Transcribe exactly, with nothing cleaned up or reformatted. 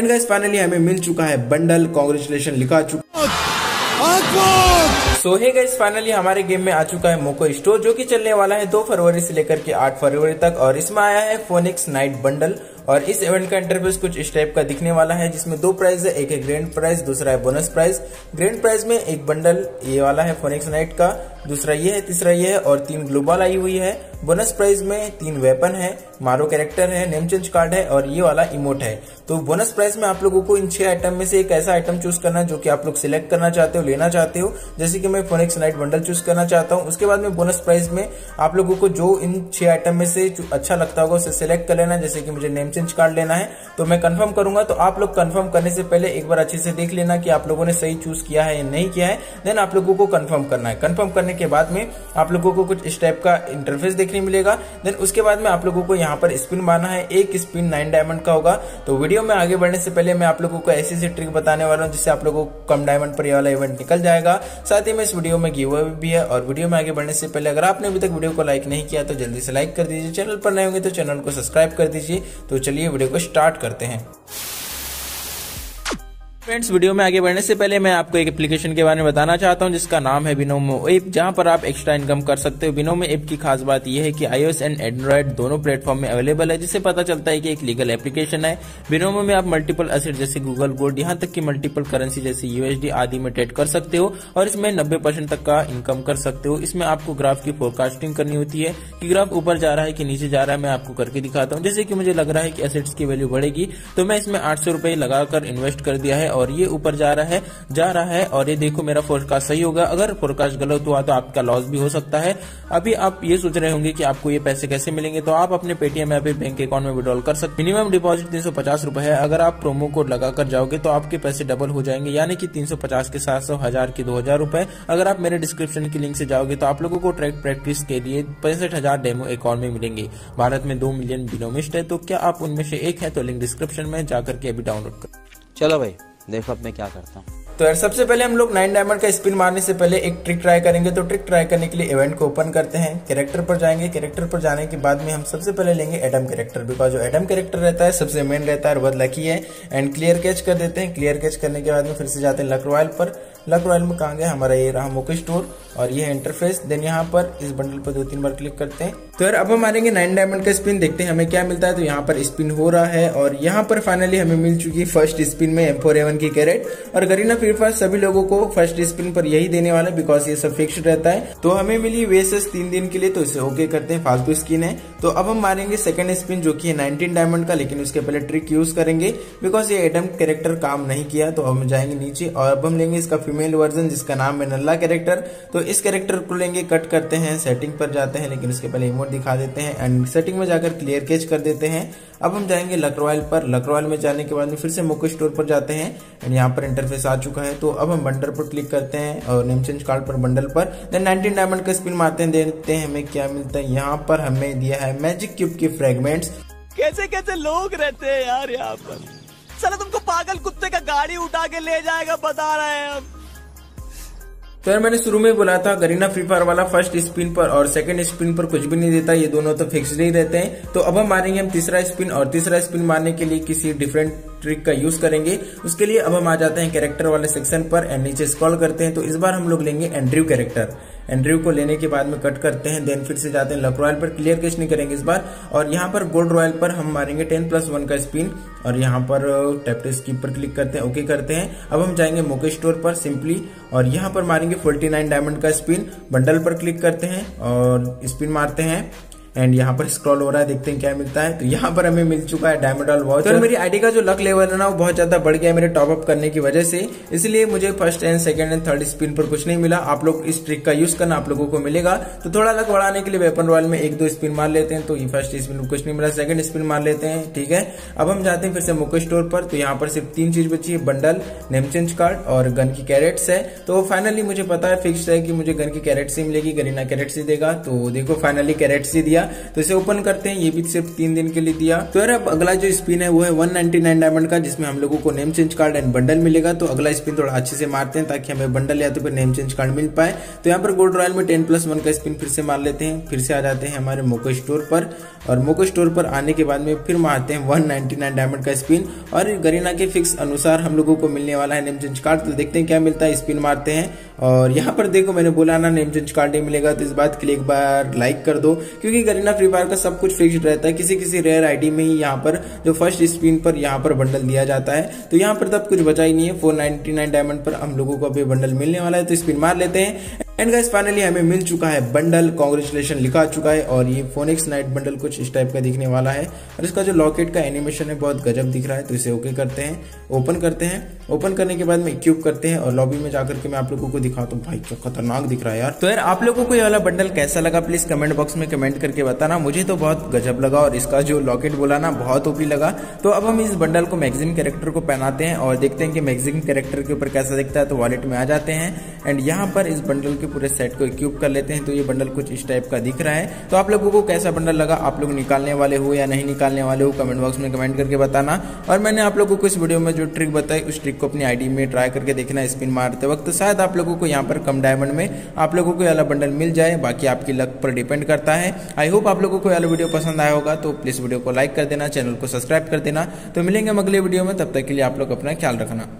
And guys finally हमें मिल चुका है बंडल, कांग्रेचुलेशन लिखा चुका सो हे गाइस फाइनली हमारे गेम में आ चुका है मोको स्टोर, जो कि चलने वाला है दो फरवरी से लेकर के आठ फरवरी तक। और इसमें आया है फोनिक्स नाइट बंडल और इस इवेंट का इंटरव्यूज कुछ इस टाइप का दिखने वाला है, जिसमें दो प्राइज है, एक है ग्रैंड प्राइज, दूसरा है बोनस प्राइज। ग्रैंड प्राइज में एक बंडल ये वाला है फोनिक्स नाइट का, दूसरा ये है, तीसरा ये है और तीन ग्लोबल आई हुई है। बोनस प्राइज में तीन वेपन है, मारो कैरेक्टर है, नेम चेंज कार्ड है और ये वाला इमोट है। तो बोनस प्राइज में आप लोगों को इन छह आइटम में से एक ऐसा आइटम चूज करना है जो कि आप लोग सिलेक्ट करना चाहते हो, लेना चाहते हो। जैसे कि मैं फोनिक्स नाइट बंडल चूज करना चाहता हूँ। उसके बाद में बोनस प्राइज में आप लोगों को जो इन छह आइटम में से अच्छा लगता होगा उसे सिलेक्ट कर लेना। जैसे कि मुझे नेम चेंज कार्ड लेना है तो मैं कंफर्म करूंगा, तो आप लोग कंफर्म करने से पहले एक बार अच्छे से देख लेना कि आप लोगों ने सही चूज किया है या नहीं किया है। देन आप लोगों को कंफर्म करना है। कंफर्म करने के बाद में आप लोगों को कुछ इस टाइप का इंटरफेस देखने मिलेगा। देन उसके बाद में आप लोगों को यहाँ पर स्पिन मारना है, एक स्पिन नाइन डायमंड का होगा। तो वीडियो में आगे बढ़ने से पहले मैं आप लोगों को ऐसी ऐसी ट्रिक बताने वाला हूँ जिससे आप लोगों को कम डायमंड पर यह वाला इवेंट निकल जाएगा। साथ ही में इस वीडियो में गिव अवे भी है। और वीडियो में आगे बढ़ने से पहले अगर आपने अभी तक वीडियो को लाइक नहीं किया तो जल्दी से लाइक कर दीजिए, चैनल पर नए होंगे तो चैनल को सब्सक्राइब कर दीजिए। तो चलिए वीडियो को स्टार्ट करते हैं। फ्रेंड्स वीडियो में आगे बढ़ने से पहले मैं आपको एक एप्लीकेशन के बारे में बताना चाहता हूं जिसका नाम है बिनोमो ऐप, जहां पर आप एक्स्ट्रा इनकम कर सकते हो। बिनोमो ऐप की खास बात यह है कि आईओएस एंड एंड्रॉइड दोनों प्लेटफॉर्म में अवेलेबल है, जिससे पता चलता है कि एक लीगल एप्लीकेशन है। बिनोमो में आप मल्टीपल असेट जैसे गूगल गोल्ड यहाँ तक की मल्टीपल करेंसी जैसे यूएसडी आदि में ट्रेड कर सकते हो और इसमें नब्बे परसेंट तक का इनकम कर सकते हो। इसमें आपको ग्राफ की फोरकास्टिंग करनी होती है कि ग्राफ ऊपर जा रहा है कि नीचे जा रहा है। मैं आपको करके दिखाता हूँ। जैसे कि मुझे लग रहा है कि असेट्स की वैल्यू बढ़ेगी तो मैं इसमें आठ सौ रुपए लगाकर इन्वेस्ट कर दिया है और ये ऊपर जा रहा है जा रहा है और ये देखो मेरा फोरकास्ट सही होगा। अगर फोरकास्ट गलत हुआ तो आपका लॉस भी हो सकता है। अभी आप ये सोच रहे होंगे कि आपको ये पैसे कैसे मिलेंगे, तो आप अपने पेटीएम या फिर बैंक अकाउंट में विड्रॉल कर सकते। मिनिमम डिपॉजिट तीन सौ पचास रुपए है। अगर आप प्रोमो कोड लगाकर जाओगे तो आपके पैसे डबल हो जाएंगे, यानी कि तीन सौ पचास के सात सौ हजार के दो हजार रुपए। अगर आप मेरे डिस्क्रिप्शन की लिंक से जाओगे तो आप लोगों को ट्रैक प्रैक्टिस के लिए पैंसठ हजार डेमो अकाउंट में मिलेंगे। भारत में दो मिलियन बिनोमिस्ट है, तो क्या आप उनमें से एक है? तो लिंक डिस्क्रिप्शन में जाकर के अभी डाउनलोड कर। चलो भाई देखो अब मैं क्या करता हूँ। तो यार सबसे पहले हम लोग नाइन डायमंड का स्पिन मारने से पहले एक ट्रिक ट्राई करेंगे। तो ट्रिक ट्राई करने के लिए इवेंट को ओपन करते हैं, कैरेक्टर पर जाएंगे। कैरेक्टर पर जाने के बाद में हम सबसे पहले लेंगे एडम कैरेक्टर, बिकॉज जो एडम कैरेक्टर रहता है सबसे मेन रहता है और बहुत लकी है। एंड क्लियर कैच कर देते हैं। क्लियर कैच करने के बाद में फिर से जाते हैं लक रॉयल पर। लक रॉयल में कहाँ गए, हमारा ये रहा मोको स्टोर और ये है इंटरफेस। देन यहाँ पर इस बंडल पर दो तीन बार क्लिक करते हैं। तो यार अब हम मारेंगे नाइन डायमंड का स्पिन, देखते हैं हमें क्या मिलता है। तो यहाँ पर स्पिन हो रहा है और यहाँ पर फाइनली हमें मिल चुकी फर्स्ट स्पिन में एम फोर ए वन की कैरेट। और गरीना फ्री फायर सभी लोगों को फर्स्ट स्पिन पर यही देने वाला है, बिकॉज ये सब फिक्स्ड रहता है। तो हमें मिली वेसेस तीन दिन के लिए, तो इसे ओके करते हैं, फालतू स्किन है। तो अब हम मारेंगे सेकंड स्पिन जो कि है नाइनटीन डायमंड का, लेकिन उसके पहले ट्रिक यूज करेंगे बिकॉज ये एडम कैरेक्टर काम नहीं किया। तो हम जाएंगे नीचे और अब हम लेंगे इसका फीमेल वर्जन जिसका नाम है नल्ला कैरेक्टर। तो इस कैरेक्टर को लेंगे, कट करते हैं, सेटिंग पर जाते हैं, लेकिन उसके पहले इमोट दिखा देते हैं एंड सेटिंग में जाकर क्लियर कैच कर देते हैं। अब हम जाएंगे लक रॉयल पर। लक रॉयल में जाने के बाद में फिर से मोको स्टोर पर जाते हैं एंड यहाँ पर इंटरफेस आ चुका है। तो अब हम बंडल पर क्लिक करते हैं और नेम चेंज कार्ड पर बंडल पर देन नाइनटीन डायमंड का स्पिन मारते हैं, देखते हैं हमें क्या मिलता है। यहाँ पर हमें दिया है मैजिक क्यूब के फ्रेगमेंट्स। कैसे कैसे लोग रहते हैं यार यहाँ पर, साला तुमको पागल कुत्ते का गाड़ी उठा के ले जाएगा बता रहे हैं हम। तो यार मैंने शुरू में बोला था गरीना फ्री फायर वाला फर्स्ट स्पिन पर और सेकंड स्पिन पर कुछ भी नहीं देता, ये दोनों तो फिक्स नहीं रहते हैं। तो अब हम मारेंगे हम तीसरा स्पिन और तीसरा स्पिन मारने के लिए किसी डिफरेंट ट्रिक का यूज करेंगे। उसके लिए अब हम आ जाते हैं कैरेक्टर वाले सेक्शन पर एंड नीचे स्क्रॉल करते हैं। तो इस बार हम लोग लेंगे एंड्रयू कैरेक्टर। एंड्रयू को लेने के बाद में कट करते हैं, देन फिर से जाते हैं लक रॉयल पर, क्लियर कैच नहीं करेंगे इस बार। और यहाँ पर गोल्ड रॉयल पर हम मारेंगे टेन प्लस वन का स्पिन और यहाँ पर टैप टू स्किप पर क्लिक करते हैं, ओके करते हैं। अब हम जाएंगे मोको स्टोर पर सिंपली और यहाँ पर मारेंगे फोर्टी नाइन डायमंड का स्पिन। बंडल पर क्लिक करते हैं और स्पिन मारते हैं एंड यहाँ पर स्क्रॉल हो रहा है, देखते हैं क्या मिलता है। तो यहाँ पर हमें मिल चुका है डायमंड ऑल वॉच। तो मेरी आईडी का जो लक लेवल है ना वो बहुत ज्यादा बढ़ गया है मेरे टॉपअप करने की वजह से, इसलिए मुझे first and second and third spin पर कुछ नहीं मिला। आप लोग इस ट्रिक का यूज करना, आप लोगों को मिलेगा। तो थोड़ा लक बढ़ाने के लिए वेपन रॉयल में एक दो स्पिन मार लेते हैं। तो फर्स्ट स्पिन पर कुछ नहीं मिला, सेकंड स्पिन मार लेते हैं, ठीक है। अब हम जाते हैं फिर से मोको स्टोर पर। तो यहाँ पर सिर्फ तीन चीज बची है, बंडल, नेम चेंज कार्ड और गन की कैरेट्स है। तो फाइनली मुझे पता है फिक्स है कि मुझे गन की कैरेट्स ही मिलेगी, गरीना कैरेट्स ही देगा। तो देखो फाइनली कैरेट्स ही दिया दिया, तो इसे ओपन करते हैं। ये भी सिर्फ तीन दिन के लिए दिया। तो यार अब अगला जो स्पिन है वो है वन नाइन्टी नाइन डायमंड का, जिसमें हम लोगों को name change card and bundle मिलेगा। तो अगला स्पिन थोड़ा अच्छे से मारते हैं ताकि हमें बंडल या तो फिर नेम चेंज कार्ड मिल पाए। तो यहाँ पर गोल्ड रॉयल में टेन प्लस वन का स्पिन फिर से मार लेते हैं। फिर से आ जाते हैं हमारे मोको स्टोर पर, और मोको स्टोर पर आने के बाद में फिर मारते हैं वन नाइन्टी नाइन डायमंड का स्पिन, और गरेना के फिक्स अनुसार हम लोगों को मिलने वाला है नेम चेंज कार्ड। तो देखते हैं क्या मिलता है। स्पिन मारते हैं और यहाँ पर देखो मैंने बोला ना नेम चेंज कार्ड ही मिलेगा, तो इस बात के लिए एक बार लाइक कर दो, क्योंकि गरेना फ्री फायर का सब कुछ फिक्स्ड रहता है। किसी किसी रेयर आईडी में ही यहाँ पर जो फर्स्ट स्पिन पर यहाँ पर बंडल दिया जाता है। तो यहाँ पर तब कुछ बचा ही नहीं है। फोर नाइनटी नाइन डायमंड पर हम लोगों को अभी बंडल मिलने वाला है, तो स्पिन मार लेते हैं। एंड गाइस फाइनली हमें मिल चुका है बंडल, कॉन्ग्रेचुलेशन लिखा चुका है। और ये फोनिक्स नाइट बंडल कुछ इस टाइप का दिखने वाला है, और इसका जो लॉकेट का एनिमेशन है बहुत गजब दिख रहा है। तो इसे ओके करते हैं, ओपन करते हैं। ओपन करने के बाद में इक्विप करते हैं, और लॉबी में जाकर के मैं आप लोगों को दिखाता हूँ। भाई क्या खतरनाक दिख रहा है यार। तो यार आप लोगों को ये वाला बंडल कैसा लगा प्लीज कमेंट बॉक्स में कमेंट करके बताना। मुझे तो बहुत गजब लगा, और इसका जो लॉकेट बोला ना बहुत ओपी लगा। तो अब हम इस बंडल को मैगजीन कैरेक्टर को पहनाते हैं और देखते हैं कि मैगजीन कैरेक्टर के ऊपर कैसा दिखता है। तो वॉलेट में आ जाते हैं एंड यहाँ पर इस बंडल पूरे सेट को इक्विप कर लेते हैं। तो ये बंडल कुछ इस टाइप का दिख रहा है। तो आप लोगों को कैसा बंडल लगा, आप लोग निकालने वाले हो या नहीं निकालने वाले हो, कमेंट बॉक्स में कमेंट करके बताना। और मैंने आप लोगों को इस वीडियो में जो ट्रिक बताई उस ट्रिक को अपनी आईडी में ट्राई करके देखना स्पिन मारते वक्त। तो शायद आप लोगों को यहाँ पर कम डायमंड में आप लोगों को वाला बंडल मिल जाए, बाकी आपकी लक पर डिपेंड करता है। आई होप आप लोगों को वाला वीडियो पसंद आया होगा। तो प्लीज वीडियो को लाइक कर देना, चैनल को सब्सक्राइब कर देना। तो मिलेंगे हम अगले वीडियो में, तब तक के लिए आप लोग अपना ख्याल रखना।